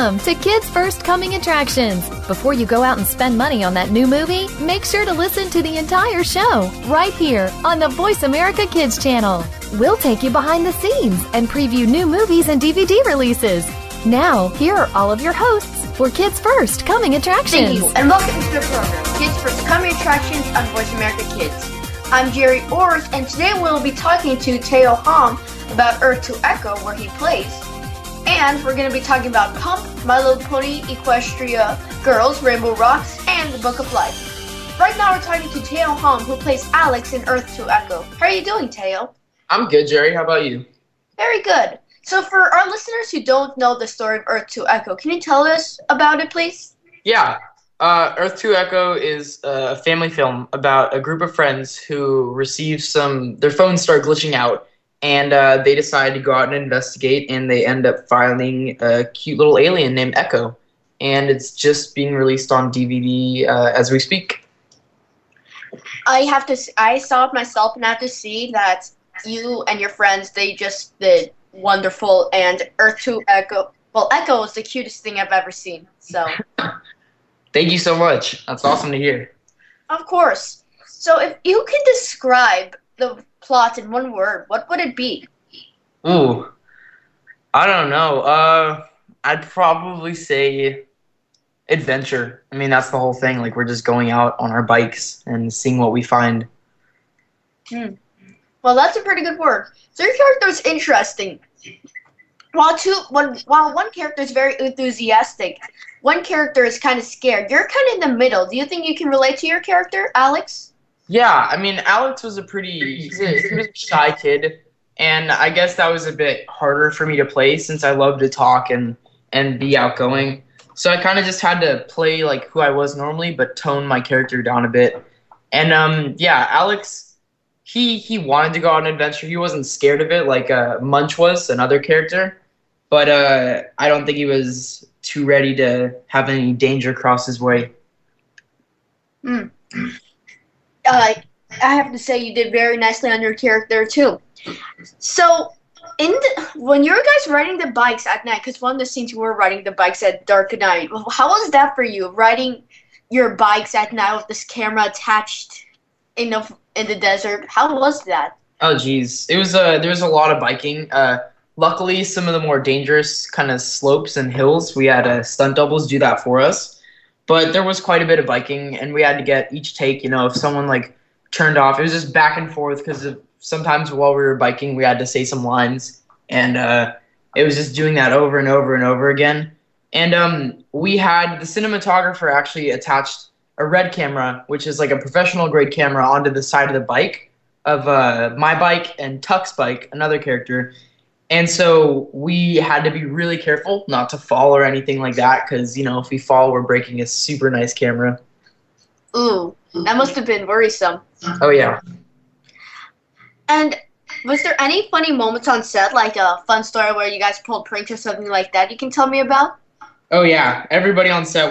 Welcome to Kids First Coming Attractions. Before you go out and spend money on that new movie, make sure to listen to the entire show right here on the Voice America Kids channel. We'll take you behind the scenes and preview new movies and DVD releases. Now, here are all of your hosts for Kids First Coming Attractions. Thank you, and welcome to the program, Kids First Coming Attractions on Voice America Kids. I'm Jerry Orr, and today we'll be talking to Teo Halm about Earth to Echo, where he plays. And we're going to be talking about Pump, My Little Pony Equestria Girls Rainbow Rocks, and The Book of Life. Right now we're talking to Teo Halm, who plays Alex in Earth to Echo. How are you doing, Teo? I'm good, Jerry. How about you? Very good. So for our listeners who don't know the story of Earth to Echo, can you tell us about it, please? Yeah. Earth to Echo is a family film about a group of friends who receive their phones start glitching out, and they decide to go out and investigate, and they end up finding a cute little alien named Echo, and it's just being released on DVD as we speak. I saw it myself, and I have to see that you and your friends, they just did wonderful, and Earth to Echo, Echo is the cutest thing I've ever seen, so... Thank you so much. That's awesome to hear. Of course. So if you could describe the plot in one word, what would it be? Ooh, I don't know. I'd probably say adventure. I mean, that's the whole thing. Like, we're just going out on our bikes and seeing what we find. Well, that's a pretty good word. So your character is interesting. While one character is very enthusiastic, one character is kind of scared. You're kind of in the middle. Do you think you can relate to your character, Alex? Yeah, I mean, Alex was he was a shy kid, and I guess that was a bit harder for me to play since I love to talk and be outgoing. So I kind of just had to play like who I was normally, but tone my character down a bit. And Alex, he wanted to go on an adventure. He wasn't scared of it like Munch was, another character, but I don't think he was too ready to have any danger cross his way. I have to say you did very nicely on your character too. So when you guys riding the bikes at night, because one of the scenes you were riding the bikes at dark at night, how was that for you, riding your bikes at night with this camera attached in the desert? How was that? Oh geez, it was there was a lot of biking. Luckily, some of the more dangerous kind of slopes and hills, we had stunt doubles do that for us. But there was quite a bit of biking, and we had to get each take, if someone, turned off. It was just back and forth because sometimes while we were biking, we had to say some lines. And it was just doing that over and over and over again. And we had the cinematographer actually attached a RED camera, which is like a professional-grade camera, onto the side of the bike of my bike and Tuck's bike, another character. And so we had to be really careful not to fall or anything like that because, if we fall, we're breaking a super nice camera. Ooh, that must have been worrisome. Oh, yeah. And was there any funny moments on set, like a fun story where you guys pulled pranks or something like that you can tell me about? Oh, yeah. Everybody on set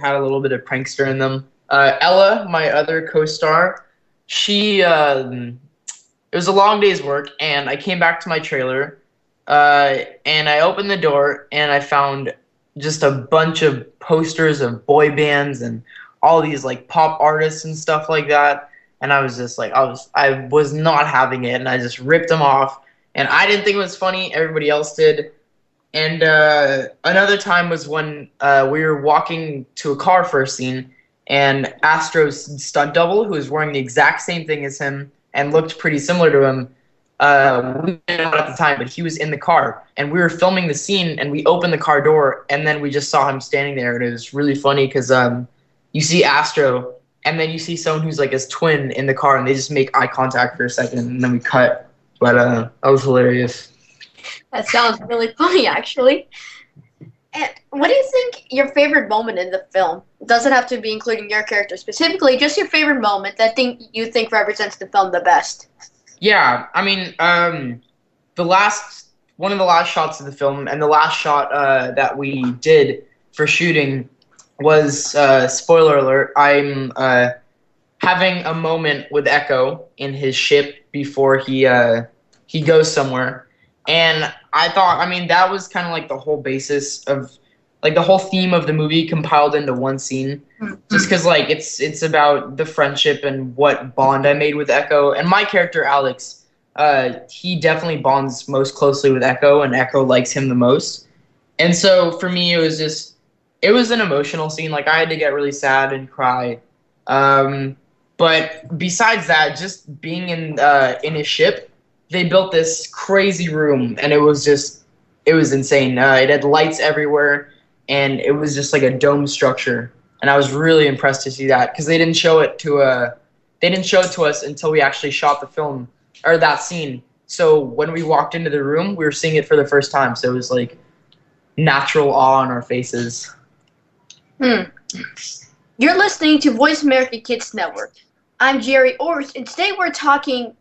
had a little bit of prankster in them. Ella, my other co-star, she it was a long day's work, and I came back to my trailer. And I opened the door, and I found just a bunch of posters of boy bands and all these pop artists and stuff like that. And I was just I was not having it, and I just ripped them off. And I didn't think it was funny. Everybody else did. And another time was when we were walking to a car for a scene, and Astro's stunt double, who was wearing the exact same thing as him and looked pretty similar to him, we didn't know at the time, but he was in the car, and we were filming the scene, and we opened the car door, and then we just saw him standing there, and it was really funny because you see Astro, and then you see someone who's his twin in the car, and they just make eye contact for a second, and then we cut. But that was hilarious. That sounds really funny, actually. And what do you think your favorite moment in the film? It doesn't have to be including your character specifically, just your favorite moment that you think represents the film the best. Yeah, I mean, one of the last shots of the film, and the last shot that we did for shooting was, spoiler alert, I'm having a moment with Echo in his ship before he goes somewhere. And I thought, that was kind of the whole basis of like the whole theme of the movie compiled into one scene, just because like it's about the friendship and what bond I made with Echo. And my character Alex, he definitely bonds most closely with Echo, and Echo likes him the most. And so for me, it was an emotional scene. Like I had to get really sad and cry. But besides that, just being in his ship, they built this crazy room, and it was insane. It had lights everywhere. And it was just like a dome structure, and I was really impressed to see that because they didn't show it to us until we actually shot the film or that scene. So when we walked into the room, we were seeing it for the first time. So it was like natural awe on our faces. You're listening to Voice America Kids Network. I'm Jerry Orr, and today we are talking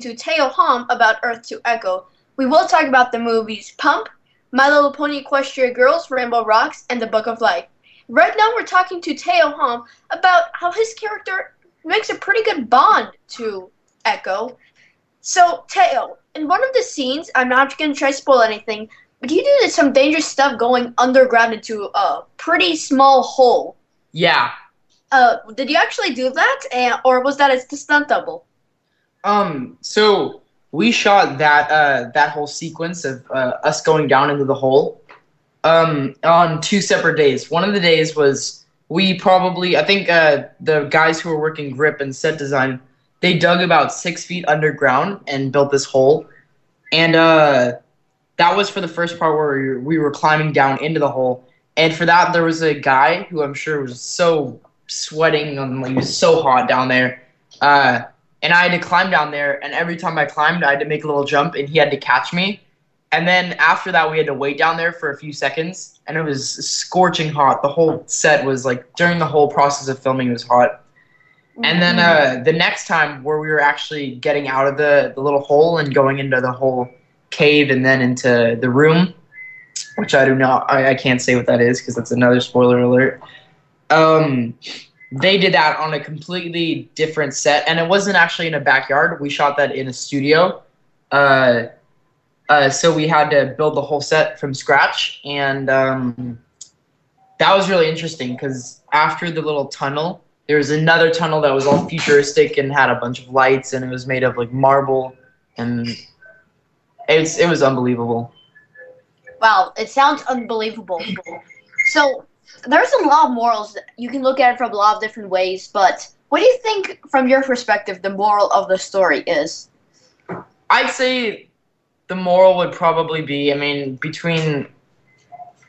to Teo Halm about Earth to Echo. We will talk about the movies Pump, My Little Pony Equestria Girls Rainbow Rocks, and The Book of Life. Right now we're talking to Teo Halm about how his character makes a pretty good bond to Echo. So, Teo, in one of the scenes, I'm not going to try to spoil anything, but you do some dangerous stuff going underground into a pretty small hole. Yeah. Did you actually do that, or was that a stunt double? So we shot that whole sequence of us going down into the hole on two separate days. One of the days was the guys who were working grip and set design, they dug about 6 feet underground and built this hole. And that was for the first part where we were climbing down into the hole. And for that, there was a guy who I'm sure was so sweating and he was so hot down there. And I had to climb down there, and every time I climbed, I had to make a little jump, and he had to catch me. And then after that, we had to wait down there for a few seconds, and it was scorching hot. The whole set was, like, during the whole process of filming, it was hot. And then the next time where we were actually getting out of the little hole and going into the whole cave and then into the room, which I can't say what that is because that's another spoiler alert. They did that on a completely different set, and it wasn't actually in a backyard. We shot that in a studio. So we had to build the whole set from scratch, and that was really interesting because after the little tunnel, there was another tunnel that was all futuristic and had a bunch of lights, and it was made of like marble, and it was unbelievable. Wow, it sounds unbelievable. So there's a lot of morals. You can look at it from a lot of different ways, but what do you think, from your perspective, the moral of the story is? I'd say the moral would probably be, between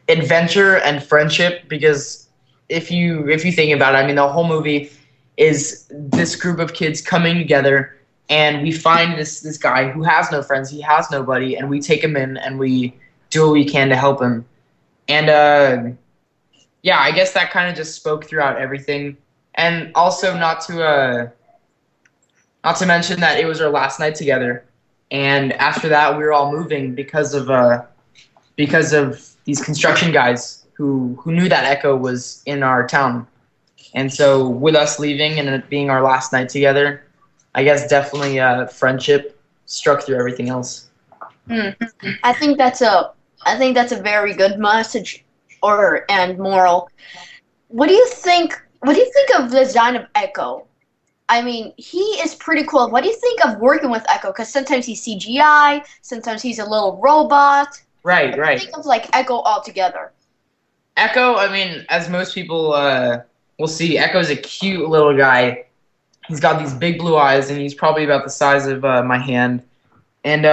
adventure and friendship, because if you think about it, the whole movie is this group of kids coming together, and we find this guy who has no friends, he has nobody, and we take him in, and we do what we can to help him. And, yeah, I guess that kind of just spoke throughout everything. And also not to mention that it was our last night together. And after that, we were all moving because of these construction guys who knew that Echo was in our town. And so with us leaving and it being our last night together, I guess definitely friendship struck through everything else. I think that's a very good message. And moral. What do you think of the design of Echo? He is pretty cool. What do you think of working with Echo? Because sometimes he's CGI, sometimes he's a little robot. Right. What do you think of Echo altogether? Echo, as most people will see, Echo's a cute little guy. He's got these big blue eyes, and he's probably about the size of my hand. And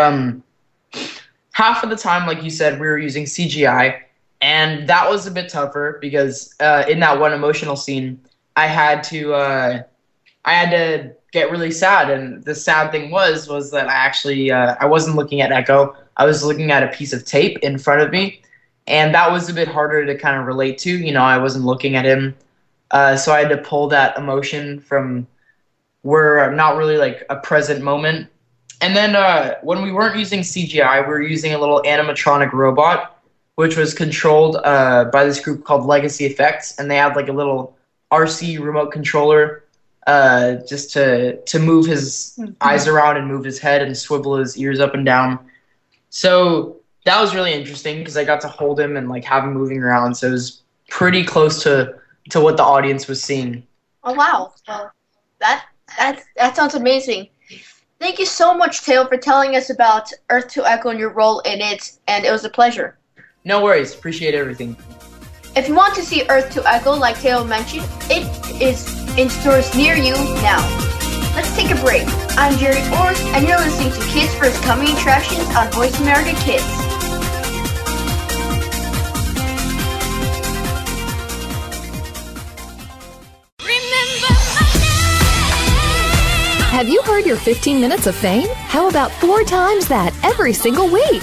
half of the time, like you said, we were using CGI. And that was a bit tougher because in that one emotional scene, I had to get really sad. And the sad thing was that I actually I wasn't looking at Echo. I was looking at a piece of tape in front of me, and that was a bit harder to kind of relate to. I wasn't looking at him, so I had to pull that emotion from where not really like a present moment. And then when we weren't using CGI, we were using a little animatronic robot, which was controlled by this group called Legacy Effects, and they had like a little RC remote controller just to move his eyes around and move his head and swivel his ears up and down. So that was really interesting because I got to hold him and like have him moving around. So it was pretty close to what the audience was seeing. Oh, wow. Well, that sounds amazing. Thank you so much, Teo, for telling us about Earth to Echo and your role in it, and it was a pleasure. No worries. Appreciate everything. If you want to see Earth to Echo, like Teo mentioned, it is in stores near you now. Let's take a break. I'm Jerry Orr, and you're listening to Kids First Coming Attractions on Voice America Kids. Have you heard your 15 minutes of fame? How about 4 times that every single week?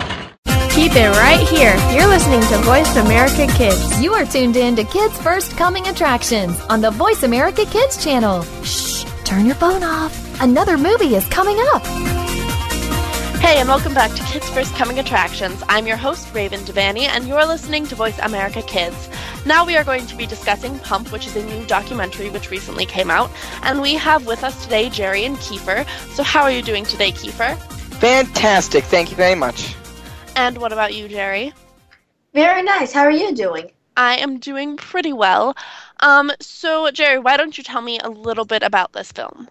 Keep it right here. You're listening to Voice America Kids. You are tuned in to Kids First Coming Attractions on the Voice America Kids channel. Shh, turn your phone off. Another movie is coming up. Hey, and welcome back to Kids First Coming Attractions. I'm your host, Raven Devaney, and you're listening to Voice America Kids. Now we are going to be discussing Pump, which is a new documentary which recently came out. And we have with us today Jerry and Kiefer. So how are you doing today, Kiefer? Fantastic. Thank you very much. And what about you, Jerry? Very nice. How are you doing? I am doing pretty well. So, Jerry, why don't you tell me a little bit about this film?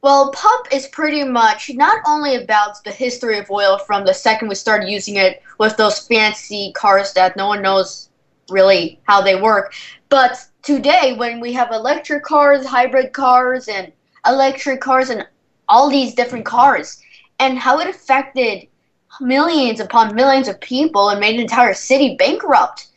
Well, Pump is pretty much not only about the history of oil from the second we started using it with those fancy cars that no one knows really how they work, but today when we have electric cars, hybrid cars, and electric cars, and all these different cars, and how it affected millions upon millions of people and made an entire city bankrupt,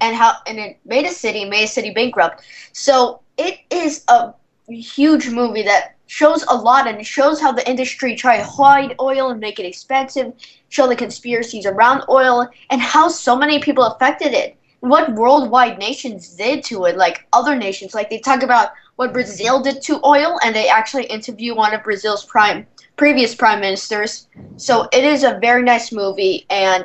and it made a city bankrupt. So it is a huge movie that shows a lot, and it shows how the industry tried to hide oil and make it expensive, show the conspiracies around oil and how so many people affected it, and what worldwide nations did to it, like other nations. Like they talk about what Brazil did to oil, and they actually interview one of Brazil's previous prime ministers. So it is a very nice movie, and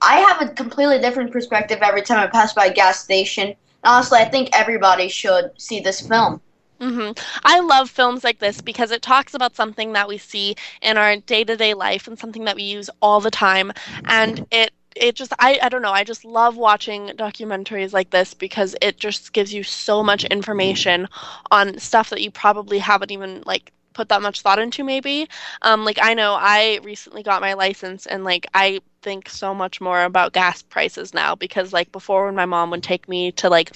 I have a completely different perspective every time I pass by a gas station. And honestly, I think everybody should see this film. Mm-hmm. I love films like this because it talks about something that we see in our day-to-day life and something that we use all the time, and it just, I don't know, I just love watching documentaries like this because it just gives you so much information on stuff that you probably haven't even, like, put that much thought into maybe. Like, I know I recently got my license, and, like, I think so much more about gas prices now because, like, before when my mom would take me to, like,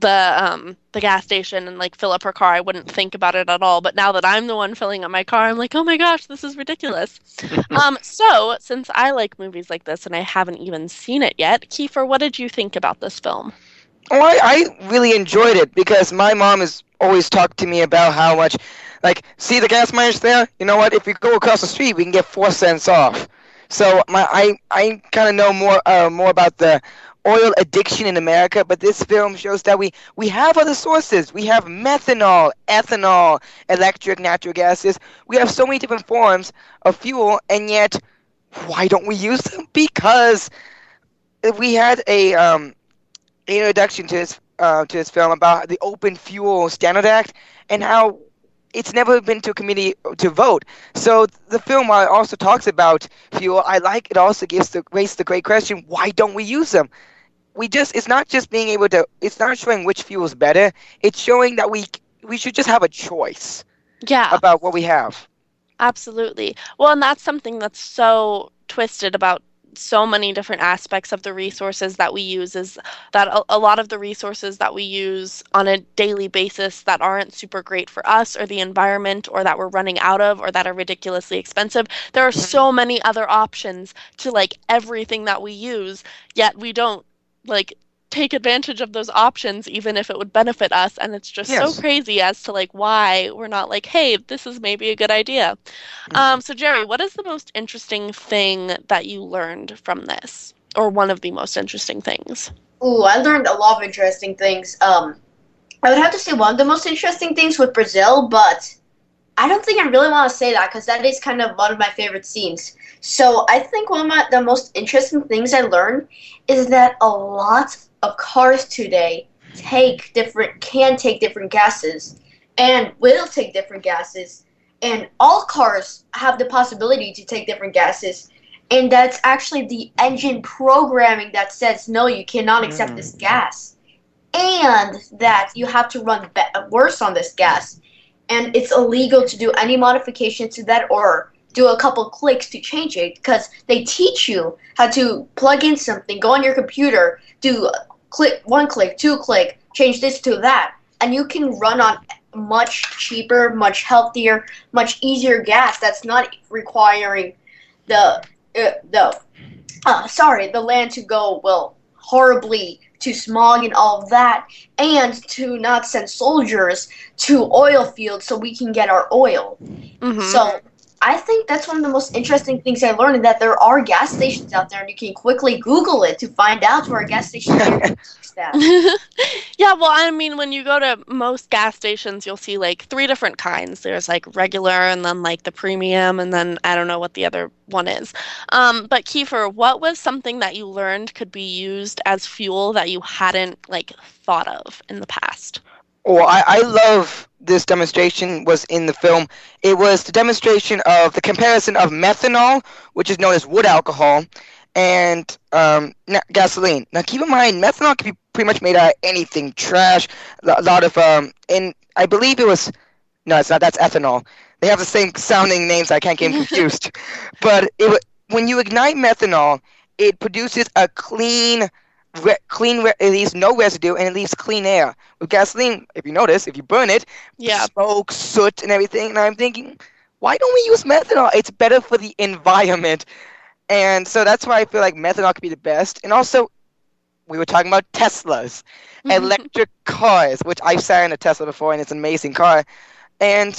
the gas station and, like, fill up her car, I wouldn't think about it at all. But now that I'm the one filling up my car, I'm like, oh my gosh, this is ridiculous. So since I like movies like this and I haven't even seen it yet, Kiefer, what did you think about this film? Oh, I really enjoyed it because my mom has always talked to me about how much, like, see the gas mileage there? You know what? If we go across the street, we can get 4 cents off. So I kind of know more about the oil addiction in America, but this film shows that we have other sources. We have methanol, ethanol, electric, natural gases. We have so many different forms of fuel, and yet why don't we use them? Because we had an introduction to this film about the Open Fuel Standard Act and how it's never been to a committee to vote. So the film also talks about fuel. I like it also raises the great question, why don't we use them? It's not showing which fuel is better. It's showing that we should just have a choice about what we have. Absolutely. Well, and that's something that's so twisted about so many different aspects of the resources that we use is that a lot of the resources that we use on a daily basis that aren't super great for us or the environment or that we're running out of or that are ridiculously expensive, there are so many other options to like everything that we use, yet we don't like take advantage of those options even if it would benefit us. And it's just so crazy as to like why we're not like, hey, this is maybe a good idea. So Jerry, what is the most interesting thing that you learned from this, or one of the most interesting things? Ooh, I learned a lot of interesting things. I would have to say one of the most interesting things with Brazil, but I don't think I really want to say that because that is kind of one of my favorite scenes. So I think one of the most interesting things I learned is that a lot of cars today can take different gases and will take different gases, and all cars have the possibility to take different gases, and that's actually the engine programming that says no, you cannot accept this gas, and that you have to run worse on this gas, and it's illegal to do any modification to that or do a couple clicks to change it, because they teach you how to plug in something, go on your computer, do one click, two click, change this to that, and you can run on much cheaper, much healthier, much easier gas that's not requiring the land to go horribly to smog and all of that, and to not send soldiers to oil fields so we can get our oil. So I think that's one of the most interesting things I learned, that there are gas stations out there, and you can quickly Google it to find out where a gas station is. Yeah, well, I mean, when you go to most gas stations, you'll see, like, three different kinds. There's, like, regular, and then, like, the premium, and then I don't know what the other one is. But, Kiefer, what was something that you learned could be used as fuel that you hadn't, like, thought of in the past? Oh, I love this demonstration was in the film. It was the demonstration of the comparison of methanol, which is known as wood alcohol, and gasoline. Now, keep in mind, methanol can be pretty much made out of anything, trash, a lot of, and I believe it was, no, it's not, that's ethanol. They have the same sounding names, I can't get confused. But when you ignite methanol, it produces a clean, it leaves no residue, and it leaves clean air. With gasoline, if you notice, if you burn it, smoke, soot, and everything. And I'm thinking, why don't we use methanol? It's better for the environment. And so that's why I feel like methanol could be the best. And also, we were talking about Teslas, electric cars, which I've sat in a Tesla before, and it's an amazing car. And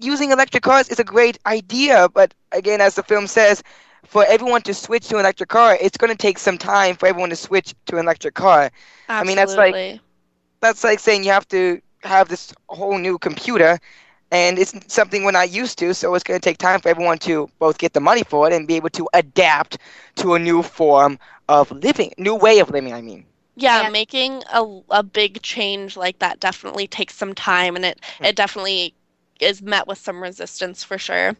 using electric cars is a great idea, but again, as the film says, for everyone to switch to an electric car, it's going to take some time for everyone to switch to an electric car. Absolutely. I mean, that's like saying you have to have this whole new computer, and it's something we're not used to, so it's going to take time for everyone to both get the money for it and be able to adapt to a new form of living, new way of living, I mean. Yeah, making a big change like that definitely takes some time, and it definitely is met with some resistance for sure.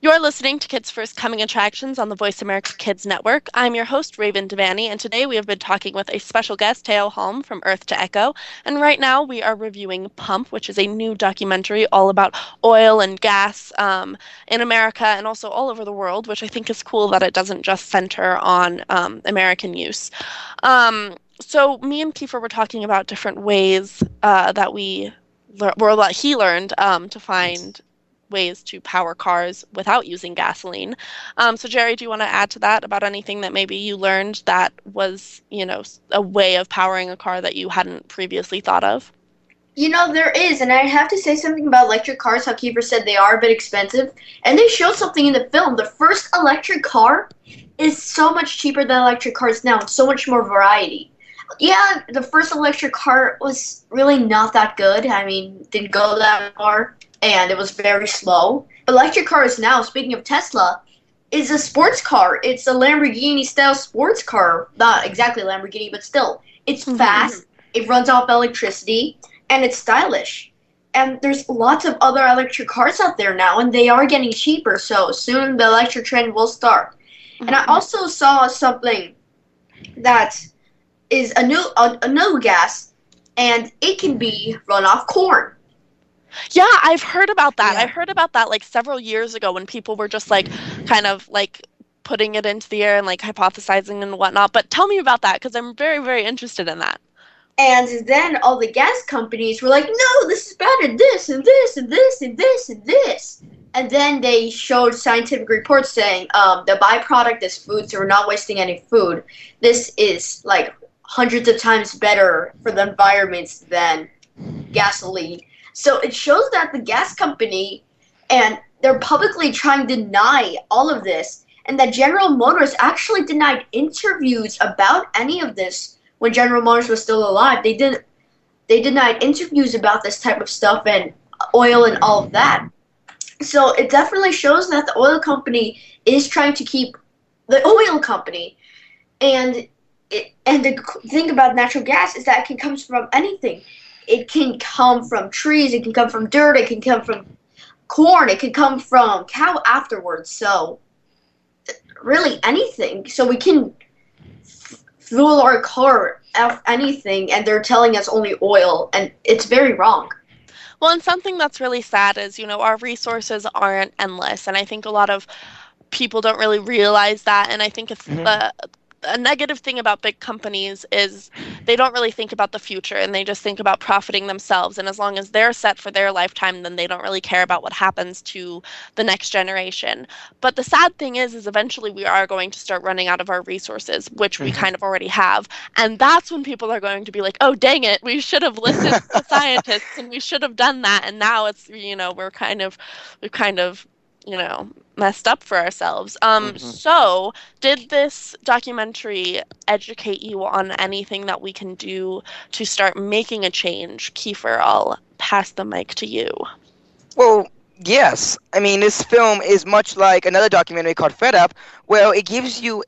You're listening to Kids First Coming Attractions on the Voice America Kids Network. I'm your host, Raven Devaney, and today we have been talking with a special guest, Teo Halm from Earth to Echo. And right now we are reviewing Pump, which is a new documentary all about oil and gas in America and also all over the world, which I think is cool that it doesn't just center on American use. So me and Kiefer were talking about different ways that he learned to find ways to power cars without using gasoline. So Jerry, do you want to add to that about anything that maybe you learned that was, a way of powering a car that you hadn't previously thought of? There is, and I have to say something about electric cars, how Kiefer said they are a bit expensive, and they showed something in the film. The first electric car is so much cheaper than electric cars now, and so much more variety. Yeah, the first electric car was really not that good. I mean, didn't go that far, and it was very slow. But electric cars now, speaking of Tesla, is a sports car. It's a Lamborghini-style sports car. Not exactly Lamborghini, but still. It's fast, it runs off electricity, and it's stylish. And there's lots of other electric cars out there now, and they are getting cheaper, so soon the electric trend will start. And I also saw something that is a new gas, and it can be run off corn. Yeah, I've heard about that. I heard about that, like, several years ago when people were just, like, kind of, like, putting it into the air and like hypothesizing and whatnot. But tell me about that, because I'm very, very interested in that. And then all the gas companies were like, no, this is better, this and this and this and this and this. And then they showed scientific reports saying the byproduct is food, so we're not wasting any food. This is like hundreds of times better for the environment than gasoline. So it shows that the gas company, and they're publicly trying to deny all of this, and that General Motors actually denied interviews about any of this when General Motors was still alive. They denied interviews about this type of stuff and oil and all of that. So it definitely shows that the oil company is trying to keep the oil company. And the thing about natural gas is that it can come from anything. It can come from trees, it can come from dirt, it can come from corn, it can come from cow afterwards. So really anything. So we can fuel our car of anything, and they're telling us only oil, and it's very wrong. Well, and something that's really sad is, you know, our resources aren't endless, and I think a lot of people don't really realize that, and I think it's a negative thing about big companies is they don't really think about the future, and they just think about profiting themselves, and as long as they're set for their lifetime, then they don't really care about what happens to the next generation. But the sad thing is eventually we are going to start running out of our resources, which we kind of already have, and that's when people are going to be like, oh, dang it, we should have listened to scientists, and we should have done that, and now it's, you know, we've kind of you know, messed up for ourselves. So did this documentary educate you on anything that we can do to start making a change? Kiefer, I'll pass the mic to you. Well, yes. I mean, this film is much like another documentary called Fed Up, where it gives you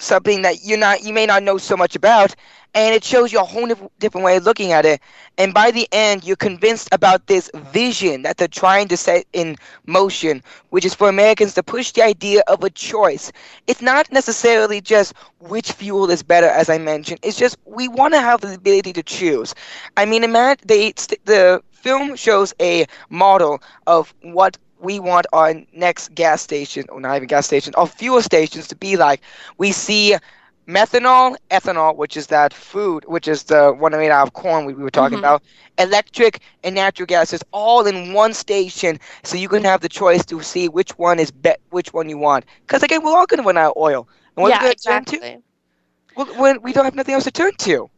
something that you may not know so much about, and it shows you a whole different way of looking at it. And by the end, you're convinced about this vision that they're trying to set in motion, which is for Americans to push the idea of a choice. It's not necessarily just which fuel is better, as I mentioned. It's just we want to have the ability to choose. I mean, the film shows a model of what we want our next gas station, or not even gas station, or fuel stations to be like. We see methanol, ethanol, which is that food, which is the one made out of corn we were talking about, electric and natural gases all in one station, so you can have the choice to see which one is which one you want. Because again, we're all going to run out of oil, and what are we going to turn to? Well, we don't have nothing else to turn to.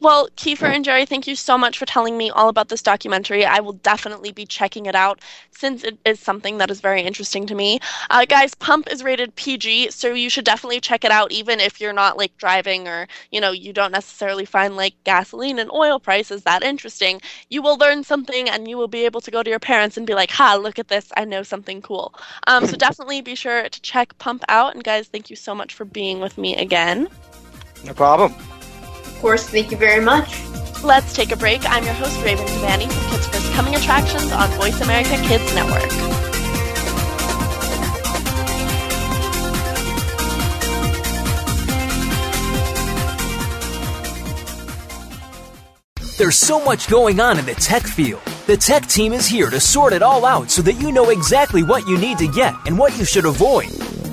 Well, Kiefer and Jerry, thank you so much for telling me all about this documentary. I will definitely be checking it out, since it is something that is very interesting to me. Guys, Pump is rated PG, so you should definitely check it out, even if you're not, like, driving, or, you know, you don't necessarily find, like, gasoline and oil prices that interesting. You will learn something, and you will be able to go to your parents and be like, ha, look at this, I know something cool. So definitely be sure to check Pump out. And, guys, thank you so much for being with me again. No problem. Of course, thank you very much. Let's take a break. I'm your host, Raven Devaney, from Kids First Coming Attractions on Voice America Kids Network. There's so much going on in the tech field. The tech team is here to sort it all out so that you know exactly what you need to get and what you should avoid.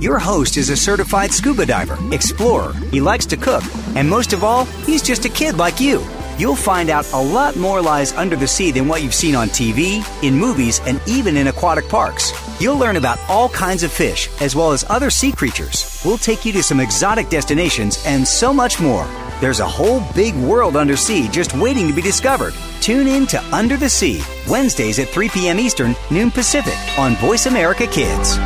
Your host is a certified scuba diver, explorer, he likes to cook, and most of all, he's just a kid like you. You'll find out a lot more lies under the sea than what you've seen on TV, in movies, and even in aquatic parks. You'll learn about all kinds of fish, as well as other sea creatures. We'll take you to some exotic destinations and so much more. There's a whole big world under sea just waiting to be discovered. Tune in to Under the Sea, Wednesdays at 3 p.m. Eastern, noon Pacific, on Voice America Kids.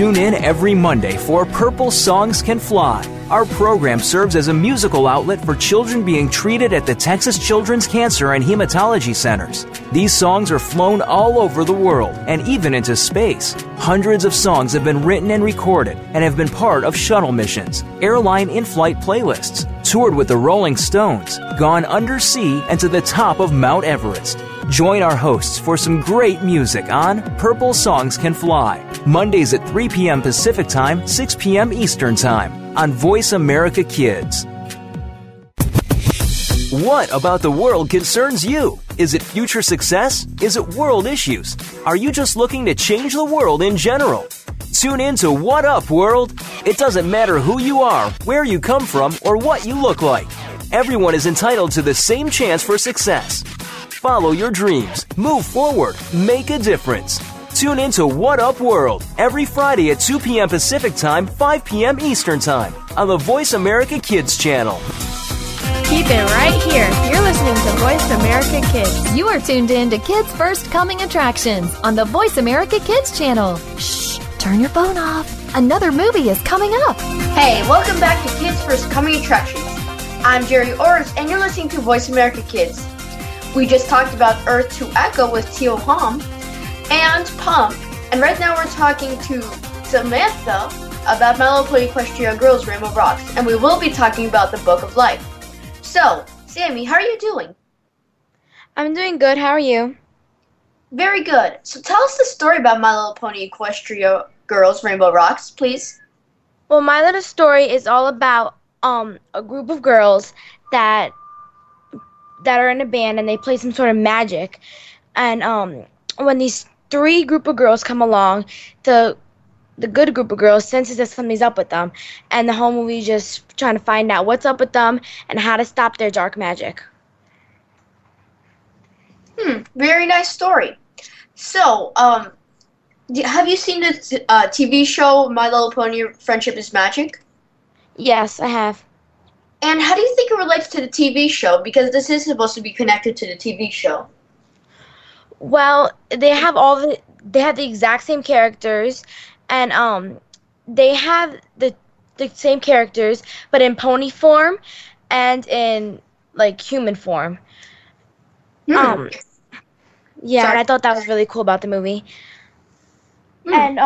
Tune in every Monday for Purple Songs Can Fly. Our program serves as a musical outlet for children being treated at the Texas Children's Cancer and Hematology Centers. These songs are flown all over the world and even into space. Hundreds of songs have been written and recorded and have been part of shuttle missions, airline in-flight playlists, toured with the Rolling Stones, gone undersea and to the top of Mount Everest. Join our hosts for some great music on Purple Songs Can Fly, Mondays at 3 p.m. Pacific Time, 6 p.m. Eastern Time on Voice America Kids. What about the world concerns you? Is it future success? Is it world issues? Are you just looking to change the world in general? Tune in to What Up, World! It doesn't matter who you are, where you come from, or what you look like. Everyone is entitled to the same chance for success. Follow your dreams, move forward, make a difference. Tune in to What Up World every Friday at 2 p.m. Pacific Time, 5 p.m. Eastern Time on the Voice America Kids channel. Keep it right here. You're listening to Voice America Kids. You are tuned in to Kids First Coming Attractions on the Voice America Kids channel. Shh, turn your phone off. Another movie is coming up. Hey, welcome back to Kids First Coming Attractions. I'm Jerry Orr, and you're listening to Voice America Kids. We just talked about Earth to Echo with Teo Halm and Pump. And right now we're talking to Samantha about My Little Pony Equestria Girls Rainbow Rocks. And we will be talking about The Book of Life. So, Sammy, how are you doing? I'm doing good. How are you? Very good. So tell us the story about My Little Pony Equestria Girls Rainbow Rocks, please. Well, my little story is all about a group of girls that are in a band, and they play some sort of magic. And when these three group of girls come along, the good group of girls senses that something's up with them, and the whole movie is just trying to find out what's up with them and how to stop their dark magic. Very nice story. So, have you seen the TV show My Little Pony Friendship is Magic? Yes, I have. And how do you think it relates to the TV show? Because this is supposed to be connected to the TV show. Well, they have the exact same characters, and they have the same characters, but in pony form and in like human form. Yeah, sorry. And I thought that was really cool about the movie. And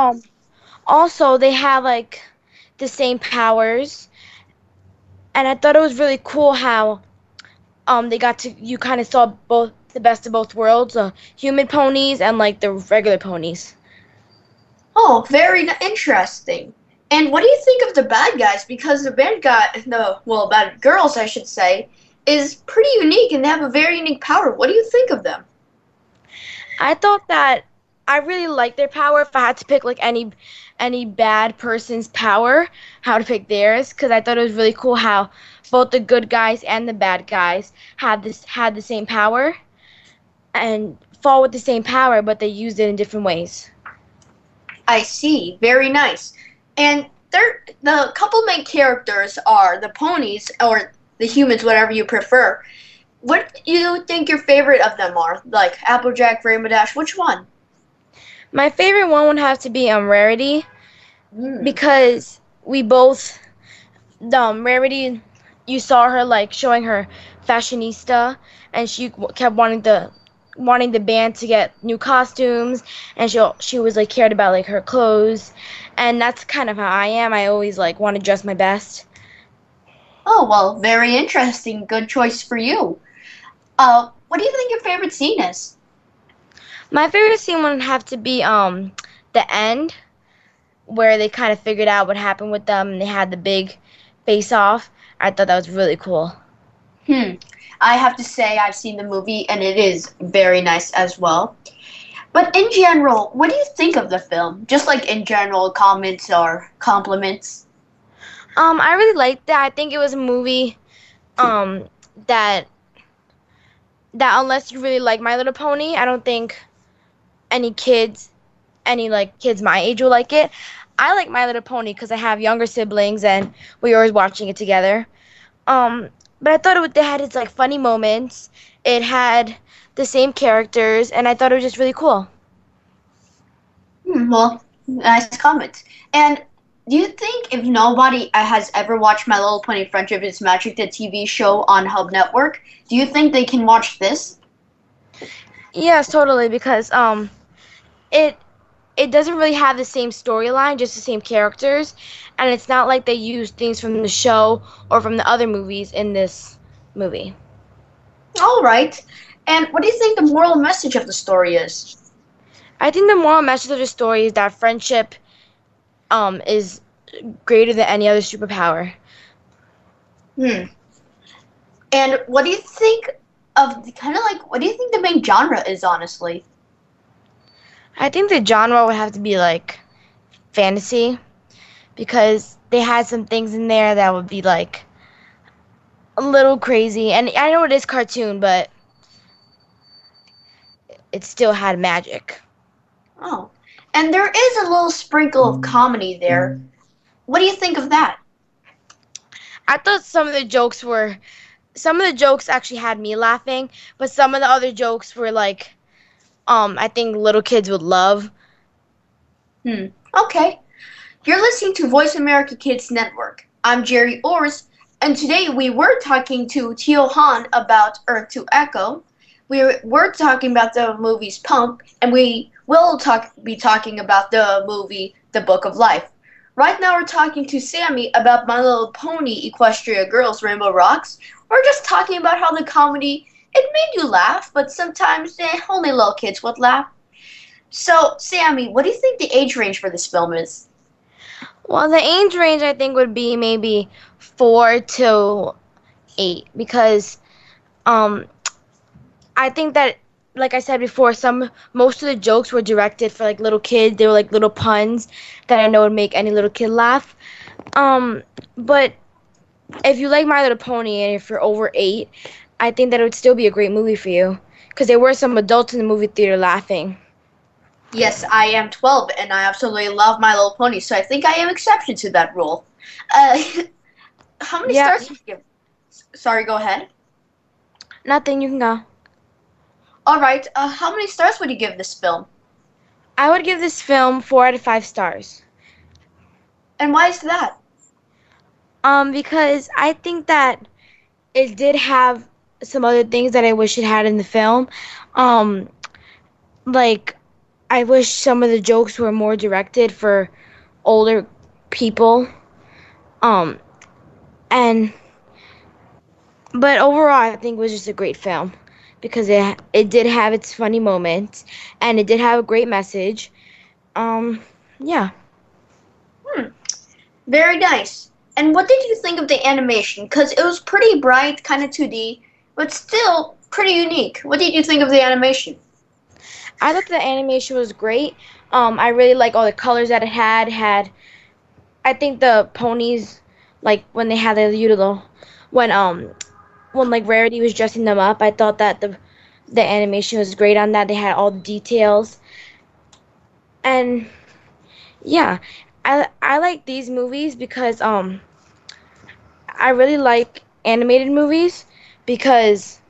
also they have like the same powers. And I thought it was really cool how you kind of saw both the best of both worlds, human ponies and like the regular ponies. Oh, very interesting. And what do you think of the bad guys? Because bad girls, I should say, is pretty unique, and they have a very unique power. What do you think of them? I thought that I really liked their power. If I had to pick like any bad person's power, how to pick theirs, because I thought it was really cool how both the good guys and the bad guys had the same power and fall with the same power, but they used it in different ways. I see. Very nice. And the couple main characters are the ponies or the humans, whatever you prefer. What do you think your favorite of them are? Like Applejack, Rainbow Dash, which one? My favorite one would have to be Rarity, because we both, Rarity, you saw her like showing her fashionista, and she kept wanting the band to get new costumes, and she was like cared about like her clothes, and that's kind of how I am. I always like want to dress my best. Oh, well, very interesting. Good choice for you. What do you think your favorite scene is? My favorite scene would have to be the end, where they kind of figured out what happened with them and they had the big face-off. I thought that was really cool. I have to say I've seen the movie, and it is very nice as well. But in general, what do you think of the film? Just like in general, comments or compliments? I really liked that. I think it was a movie that unless you really like My Little Pony, I don't think any kids my age will like it. I like My Little Pony because I have younger siblings and we were always watching it together. But I thought they had its like funny moments. It had the same characters, and I thought it was just really cool. Well, Nice comments. And do you think if nobody has ever watched My Little Pony Friendship is Magic, the TV show on Hub Network, do you think they can watch this? Yes, totally, because it doesn't really have the same storyline, just the same characters, and it's not like they use things from the show or from the other movies in this movie. All right. And what do you think the moral message of the story is? I think the moral message of the story is that friendship is greater than any other superpower. And what do you think of, what do you think the main genre is, honestly? I think the genre would have to be, fantasy, because they had some things in there that would be, a little crazy. And I know it is cartoon, but it still had magic. Oh, and there is a little sprinkle of comedy there. What do you think of that? I thought some of the jokes actually had me laughing, but some of the other jokes were I think little kids would love. Okay. You're listening to Voice America Kids Network. I'm Jerry Orr, and today we were talking to Teo Halm about Earth to Echo. We were talking about the movies Pump, and we will be talking about the movie The Book of Life. Right now we're talking to Sammy about My Little Pony Equestria Girls Rainbow Rocks. We're just talking about how the comedy, it made you laugh, but sometimes only little kids would laugh. So, Sammy, what do you think the age range for this film is? Well, the age range I think would be maybe 4 to 8, because I think that, like I said before, most of the jokes were directed for little kids. They were little puns that I know would make any little kid laugh. But if you like My Little Pony and if you're over 8, I think that it would still be a great movie for you, because there were some adults in the movie theater laughing. Yes, I am 12, and I absolutely love My Little Pony, so I think I am exception to that rule. How many stars did you give? Sorry, go ahead. Nothing, you can go. All right, how many stars would you give this film? I would give this film 4 out of 5 stars. And why is that? Because I think that it did have some other things that I wish it had in the film. I wish some of the jokes were more directed for older people. But overall, I think it was just a great film, because it did have its funny moments, and it did have a great message. Very nice. And what did you think of the animation? Because it was pretty bright, kind of 2D, but still pretty unique. What did you think of the animation? I thought the animation was great. I really like all the colors that it had. I think the ponies, when they had their little, when Rarity was dressing them up, I thought that the animation was great on that. They had all the details. And yeah, I like these movies because I really like animated movies, because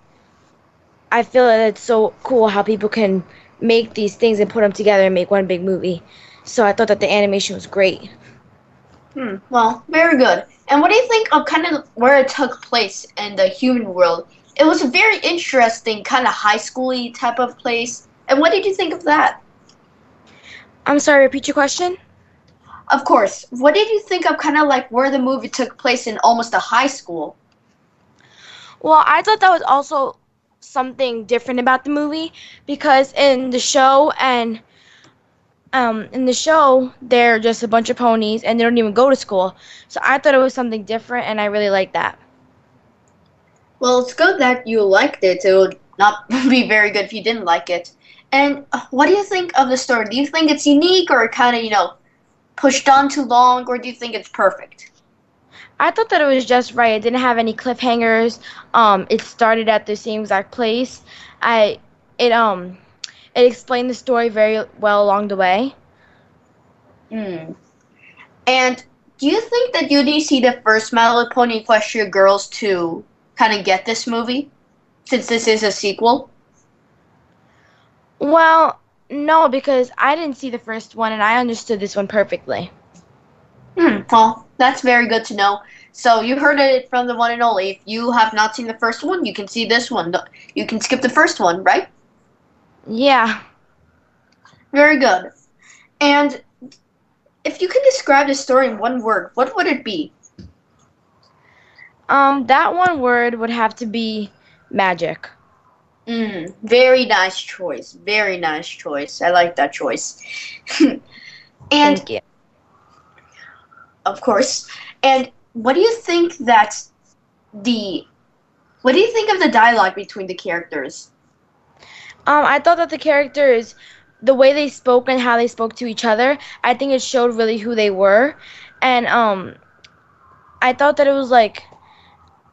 I feel that it's so cool how people can make these things and put them together and make one big movie. So I thought that the animation was great. Well, very good. And what do you think of where it took place in the human world? It was a very interesting high school-y type of place. And what did you think of that? I'm sorry, repeat your question? Of course. What did you think of where the movie took place in almost a high school? Well, I thought that was also something different about the movie, because in the show, they're just a bunch of ponies, and they don't even go to school. So I thought it was something different, and I really liked that. Well, it's good that you liked it. It would not be very good if you didn't like it. And what do you think of the story? Do you think it's unique, or pushed on too long, or do you think it's perfect? I thought that it was just right. It didn't have any cliffhangers. It started at the same exact place. It explained the story very well along the way. And do you think that you need to see the first My Little Pony Equestria Girls to get this movie, since this is a sequel? Well, No, because I didn't see the first one, and I understood this one perfectly. Well, that's very good to know. So you heard it from the one and only. If you have not seen the first one, you can see this one. You can skip the first one, right? Yeah. Very good. And if you could describe the story in one word, what would it be? That one word would have to be magic. Very nice choice. Very nice choice. I like that choice. And thank you. Of course. And what do you think of the dialogue between the characters? I thought that the characters, the way they spoke and how they spoke to each other, I think it showed really who they were. And I thought that it was like,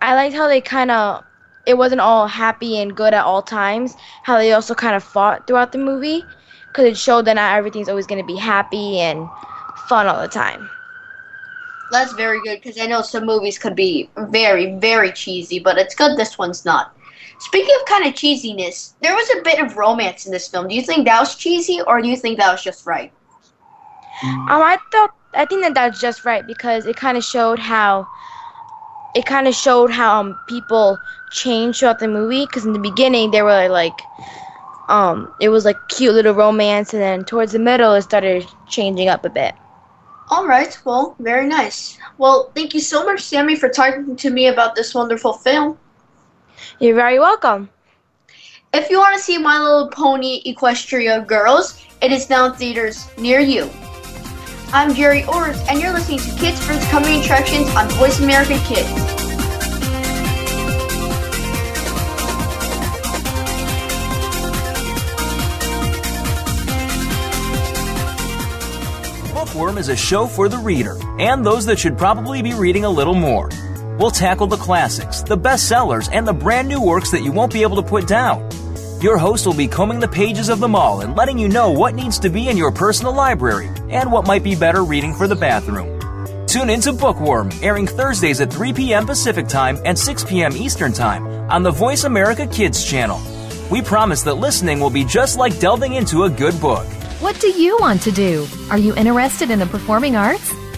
I liked how they kind of, it wasn't all happy and good at all times, how they also kind of fought throughout the movie, because it showed that not everything's always going to be happy and fun all the time. That's very good, because I know some movies could be very, very cheesy, but it's good this one's not. Speaking of kind of cheesiness, there was a bit of romance in this film. Do you think that was cheesy, or do you think that was just right? I think that that's just right, because it kind of showed how people change throughout the movie. Because in the beginning, they were like, it was like cute little romance, and then towards the middle, it started changing up a bit. All right. Well, very nice. Well, thank you so much, Sammy, for talking to me about this wonderful film. You're very welcome. If you want to see My Little Pony Equestria Girls, it is now in theaters near you. I'm Jerry Orr, and you're listening to Kids First Coming Attractions on Voice America Kids. Bookworm is a show for the reader and those that should probably be reading a little more. We'll tackle the classics, the bestsellers, and the brand new works that you won't be able to put down. Your host will be combing the pages of them all and letting you know what needs to be in your personal library and what might be better reading for the bathroom. Tune into Bookworm, airing Thursdays at 3 p.m. Pacific Time and 6 p.m. Eastern Time on the Voice America Kids channel. We promise that listening will be just like delving into a good book. What do you want to do? Are you interested in the performing arts?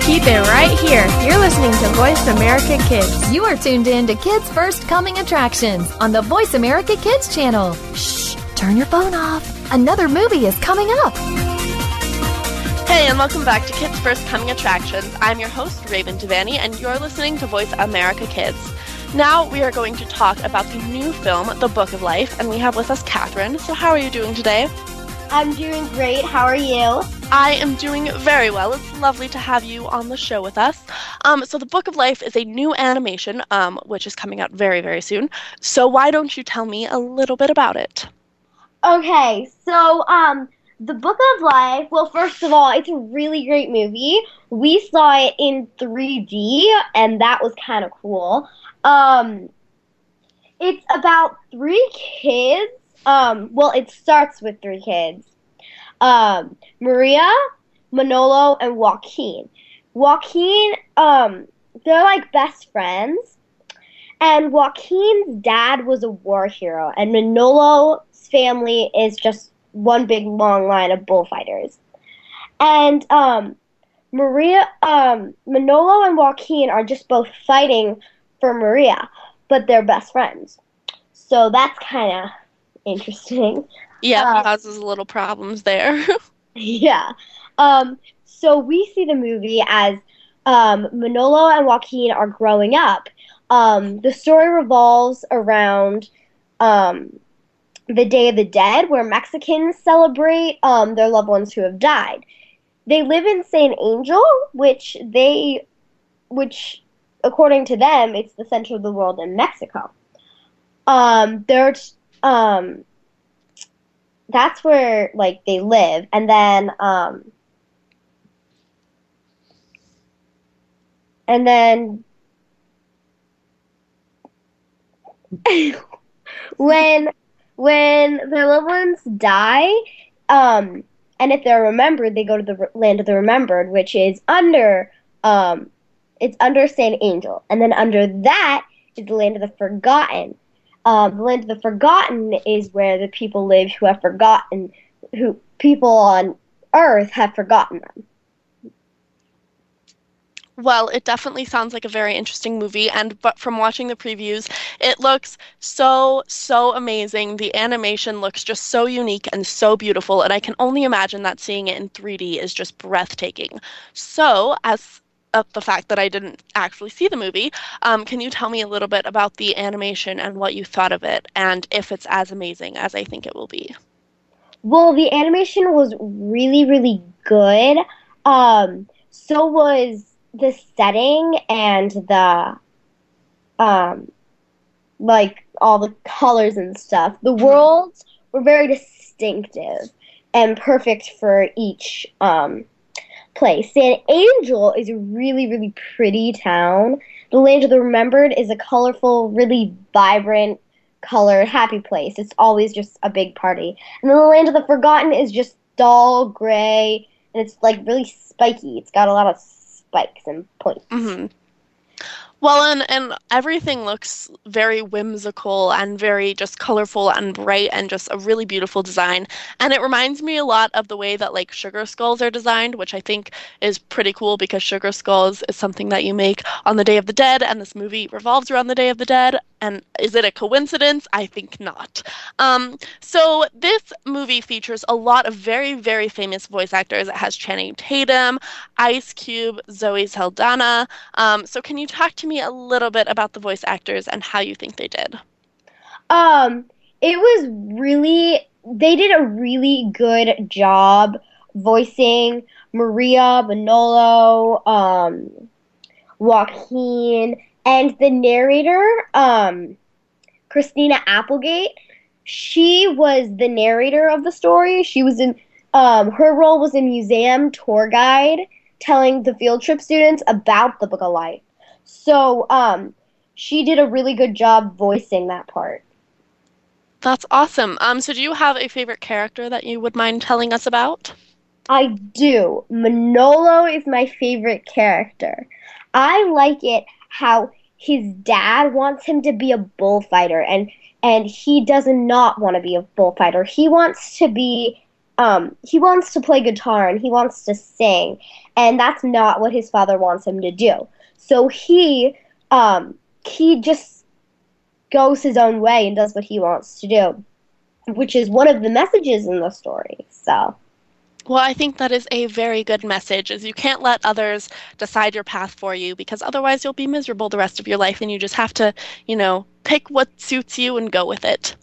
Keep it right here. You're listening to Voice America Kids. You are tuned in to Kids First Coming Attractions on the Voice America Kids channel. Shh, turn your phone off. Another movie is coming up. Hey, and welcome back to Kids First Coming Attractions. I'm your host, Raven Devaney, and you're listening to Voice America Kids. Now we are going to talk about the new film, The Book of Life, and we have with us Catherine. So how are you doing today? I'm doing great. How are you? I am doing very well. It's lovely to have you on the show with us. So The Book of Life is a new animation, which is coming out very, very soon. So why don't you tell me a little bit about it? Okay, so The Book of Life, well, first of all, it's a really great movie. We saw it in 3D, and that was kind of cool. It's about three kids. Well, it starts with three kids. Maria, Manolo, and Joaquin. Joaquin, they're like best friends. And Joaquin's dad was a war hero. And Manolo's family is just one big long line of bullfighters. And Manolo and Joaquin are just both fighting for Maria. But they're best friends. So that's kind of interesting. Yeah, causes little problems there. Yeah. So we see the movie as Manolo and Joaquin are growing up. The story revolves around the Day of the Dead, where Mexicans celebrate their loved ones who have died. They live in San Angel, which according to them, it's the center of the world in Mexico. that's where, like, they live. And then, when their loved ones die, and if they're remembered, they go to the Land of the Remembered, which is under, it's under San Angel. And then under that is the Land of the Forgotten. The Land of the Forgotten is where the people live who have forgotten, who people on Earth have forgotten them. Well, it definitely sounds like a very interesting movie, but from watching the previews, it looks so amazing. The animation looks just so unique and so beautiful, and I can only imagine that seeing it in 3D is just breathtaking. So, as of the fact that I didn't actually see the movie, can you tell me a little bit about the animation and what you thought of it, and if it's as amazing as I think it will be? Well, the animation was really, really good. So was the setting and the, like, all the colors and stuff. The worlds were very distinctive and perfect for each place. San Angel is a really, really pretty town. The Land of the Remembered is a colorful, really vibrant, colored, happy place. It's always just a big party. And then the Land of the Forgotten is just dull gray, and it's, like, really spiky. It's got a lot of spikes and points. Mm-hmm. Well, and everything looks very whimsical and very just colorful and bright and just a really beautiful design. And it reminds me a lot of the way that, like, sugar skulls are designed, which I think is pretty cool because sugar skulls is something that you make on the Day of the Dead, and this movie revolves around the Day of the Dead. And is it a coincidence? I think not. So this movie features a lot of very, very famous voice actors. It has Channing Tatum, Ice Cube, Zoe Saldana. So can you talk to me a little bit about the voice actors and how you think they did? It was really, they did a really good job voicing Maria, Manolo, Joaquin, and the narrator, Christina Applegate. She was the narrator of the story. She was in, her role was a museum tour guide telling the field trip students about the Book of Life. So, she did a really good job voicing that part. That's awesome. So do you have a favorite character that you would mind telling us about? I do. Manolo is my favorite character. I like it how his dad wants him to be a bullfighter, and he does not want to be a bullfighter. He wants to be, he wants to play guitar, and he wants to sing, and that's not what his father wants him to do. So he just goes his own way and does what he wants to do, which is one of the messages in the story, so. Well, I think that is a very good message, is you can't let others decide your path for you, because otherwise you'll be miserable the rest of your life, and you just have to, you know, pick what suits you and go with it.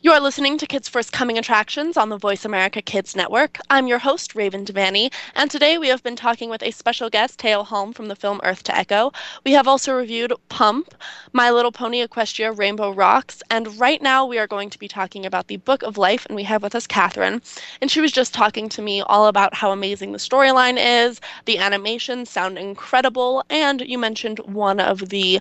You are listening to Kids First Coming Attractions on the Voice America Kids Network. I'm your host, Raven Devaney, and today we have been talking with a special guest, Teo Halm, from the film Earth to Echo. We have also reviewed Pump, My Little Pony Equestria Rainbow Rocks, and right now we are going to be talking about The Book of Life, and we have with us Catherine, and she was just talking to me all about how amazing the storyline is, the animations sound incredible, and you mentioned one of the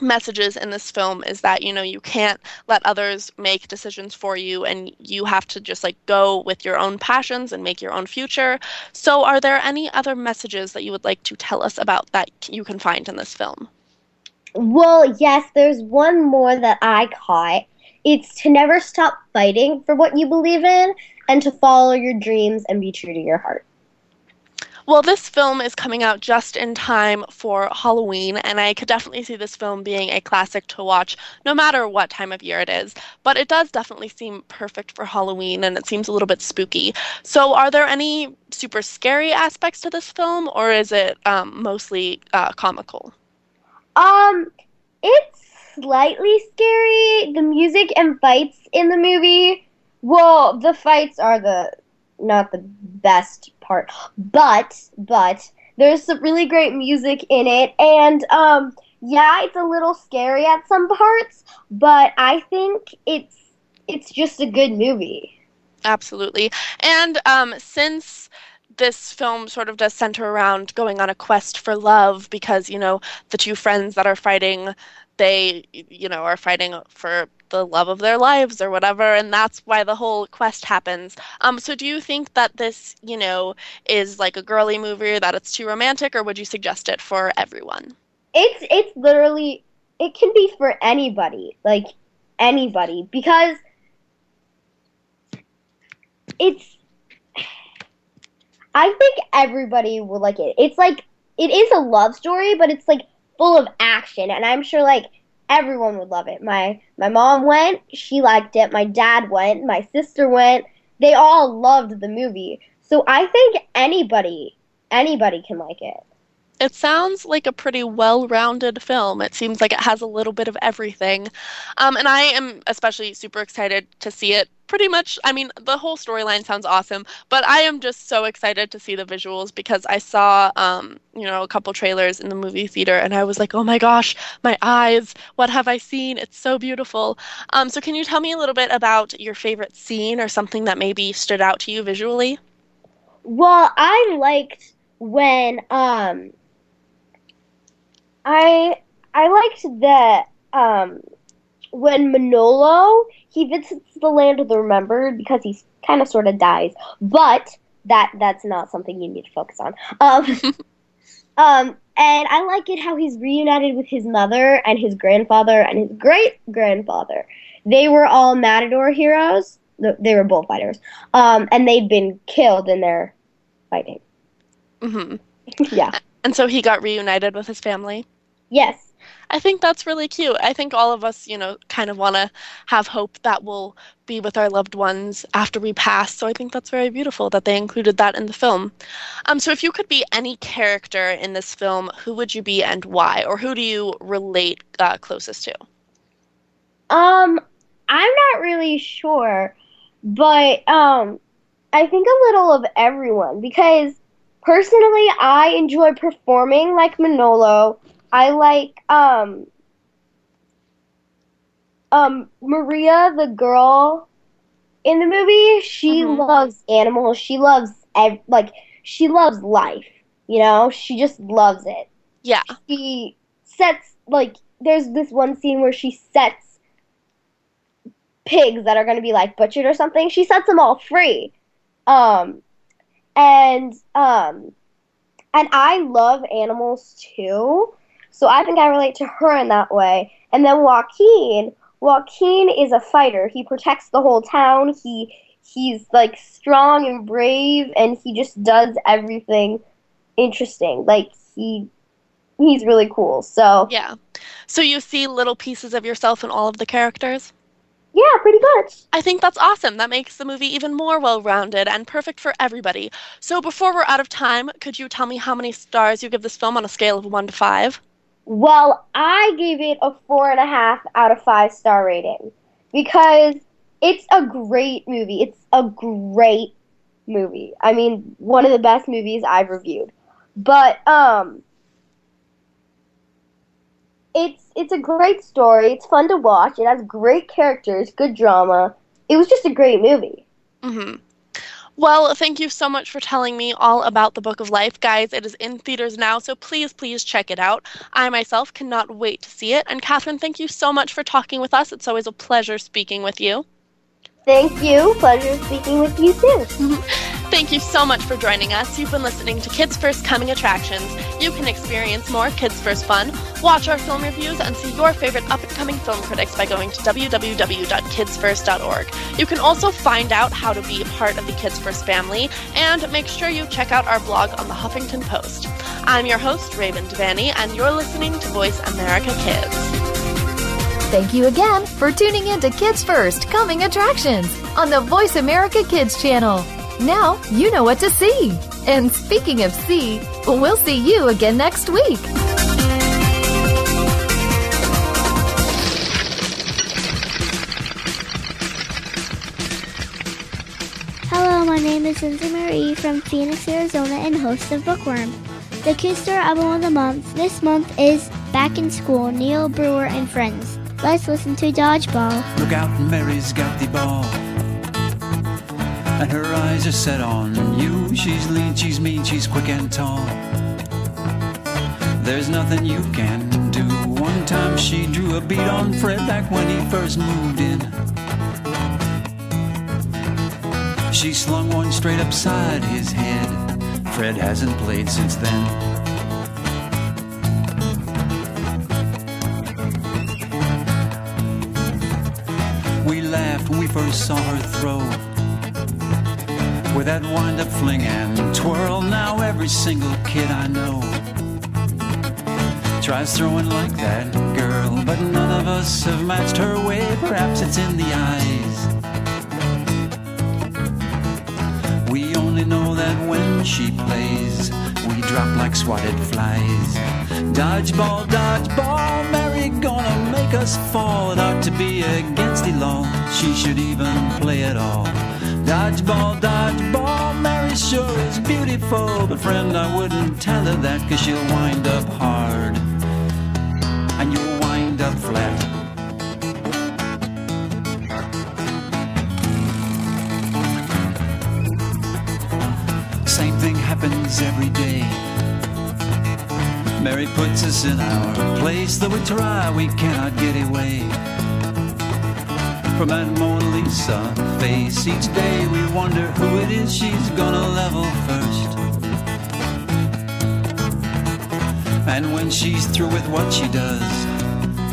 messages in this film is that, you know, you can't let others make decisions for you, and you have to just, like, go with your own passions and make your own future. So are there any other messages that you would like to tell us about that you can find in this film? Well, yes, there's one more that I caught. It's to never stop fighting for what you believe in and to follow your dreams and be true to your heart. Well, this film is coming out just in time for Halloween, and I could definitely see this film being a classic to watch no matter what time of year it is. But it does definitely seem perfect for Halloween, and it seems a little bit spooky. So are there any super scary aspects to this film, or is it mostly comical? It's slightly scary. The music and fights in the movie, well, the fights are not the best part, but there's some really great music in it, and yeah, it's a little scary at some parts, but I think it's it's just a good movie. Absolutely. And since this film sort of does center around going on a quest for love, because, you know, the two friends that are fighting, they, you know, are fighting for the love of their lives or whatever, and that's why the whole quest happens. So do you think that this, you know, is like a girly movie, or that it's too romantic, or would you suggest it for everyone? It's literally, it can be for anybody, like anybody, because it's, I think everybody will like it. It's like, it is a love story, but it's like full of action, and I'm sure like everyone would love it. My mom went, she liked it. My dad went, my sister went. They all loved the movie. So I think anybody can like it. It sounds like a pretty well-rounded film. It seems like it has a little bit of everything. And I am especially super excited to see it. Pretty much, I mean, the whole storyline sounds awesome, but I am just so excited to see the visuals, because I saw, you know, a couple trailers in the movie theater, and I was like, oh my gosh, my eyes, what have I seen? It's so beautiful. So can you tell me a little bit about your favorite scene or something that maybe stood out to you visually? Well, I liked when, I liked that when Manolo, he visits the Land of the Remembered, because he kind of sort of dies, but that's not something you need to focus on. And I like it how he's reunited with his mother and his grandfather and his great-grandfather. They were all Matador heroes. They were bullfighters. And they'd been killed in their fighting. Mm-hmm. Yeah. And so he got reunited with his family? Yes. I think that's really cute. I think all of us, you know, kind of want to have hope that we'll be with our loved ones after we pass. So I think that's very beautiful that they included that in the film. So if you could be any character in this film, who would you be and why? Or who do you relate closest to? I'm not really sure, but I think a little of everyone, because personally, I enjoy performing like Manolo. I like, Maria, the girl in the movie. She mm-hmm. loves animals. She loves, she loves life, you know? She just loves it. Yeah. She sets, like, there's this one scene where she sets pigs that are going to be, like, butchered or something. She sets them all free. And I love animals, too. So I think I relate to her in that way. And then Joaquin is a fighter. He protects the whole town. He's like strong and brave, and he just does everything interesting. Like he's really cool. So yeah. So you see little pieces of yourself in all of the characters? Yeah, pretty much. I think that's awesome. That makes the movie even more well-rounded and perfect for everybody. So before we're out of time, could you tell me how many stars you give this film on a scale of 1 to 5? Well, I gave it a 4.5 out of 5 star rating, because it's a great movie. It's a great movie. I mean, one of the best movies I've reviewed. But it's a great story. It's fun to watch. It has great characters, good drama. It was just a great movie. Mm-hmm. Well, thank you so much for telling me all about The Book of Life. Guys, it is in theaters now, so please, please check it out. I myself cannot wait to see it. And Catherine, thank you so much for talking with us. It's always a pleasure speaking with you. Thank you. Pleasure speaking with you, too. Thank you so much for joining us. You've been listening to Kids First Coming Attractions. You can experience more Kids First fun, watch our film reviews, and see your favorite up-and-coming film critics by going to www.kidsfirst.org. You can also find out how to be part of the Kids First family, and make sure you check out our blog on the Huffington Post. I'm your host, Raven Devaney, and you're listening to Voice America Kids. Thank you again for tuning in to Kids First Coming Attractions on the Voice America Kids channel. Now you know what to see. And speaking of see, we'll see you again next week. Hello, my name is Cindy Marie from Phoenix, Arizona, and host of Bookworm, the Kids Store album of the month. This month is Back in School, Neil Brewer and Friends. Let's listen to Dodgeball. Look out, Mary's got the ball, and her eyes are set on you. She's lean, she's mean, she's quick and tall. There's nothing you can do. One time she drew a beat on Fred back when he first moved in. She slung one straight upside his head. Fred hasn't played since then. We laughed when we first saw her throw, with that wind-up fling and twirl. Now every single kid I know tries throwing like that girl, but none of us have matched her way. Perhaps it's in the eyes. We only know that when she plays, we drop like swatted flies. Dodgeball, dodgeball, Mary gonna make us fall. It ought to be against the law, she should even play at all. Dodgeball, dodgeball, Mary sure is beautiful, but friend, I wouldn't tell her that, 'cause she'll wind up hard, and you'll wind up flat. Same thing happens every day. Mary puts us in our place, though we try, we cannot get away from that Mona Lisa face. Each day we wonder who it is she's gonna level first. And when she's through with what she does,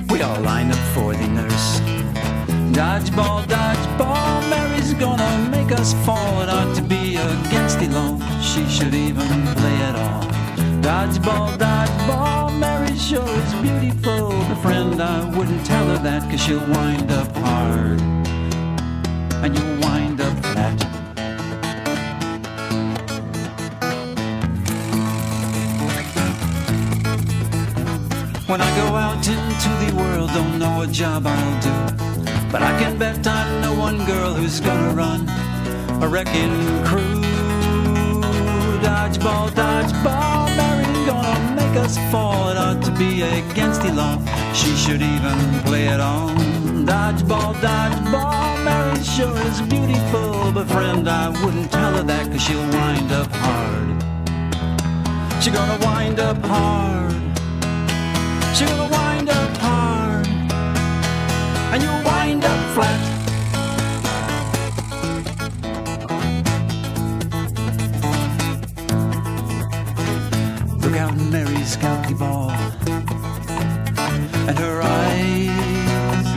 we all line up for the nurse. Dodgeball, dodgeball, Mary's gonna make us fall. It ought to be against the law, she should even play at all. Dodgeball, dodgeball, Mary sure is beautiful, but friend, I wouldn't tell her that, 'cause she'll wind up hard, and you'll wind up flat. When I go out into the world, don't know what job I'll do, but I can bet I know one girl who's gonna run a wrecking crew. Dodgeball, dodgeball, Mary gonna make us fall. It ought to be against the law, she should even play it on. Dodgeball, dodgeball, Mary sure is beautiful, but friend, I wouldn't tell her that, 'cause she'll wind up hard. She's gonna wind up hard. She's gonna wind up hard, and you'll wind up flat. Mary's got the ball, and her eyes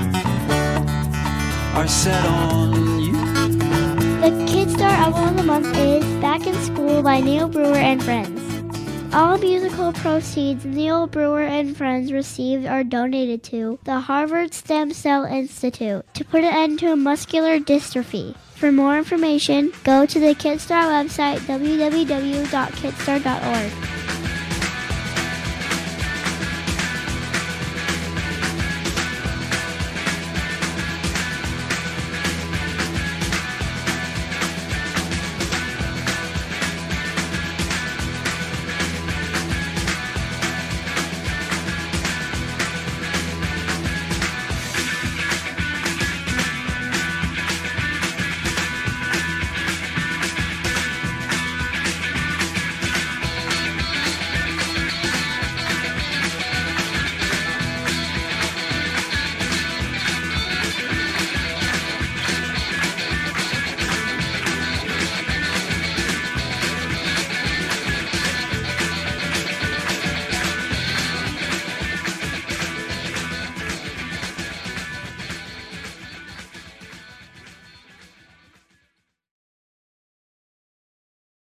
are set on you. The Kids Star Album of the Month is Back in School by Neil Brewer and Friends. All musical proceeds Neil Brewer and Friends received are donated to the Harvard Stem Cell Institute to put an end to muscular dystrophy. For more information, go to the Kids Star website, www.kidstar.org.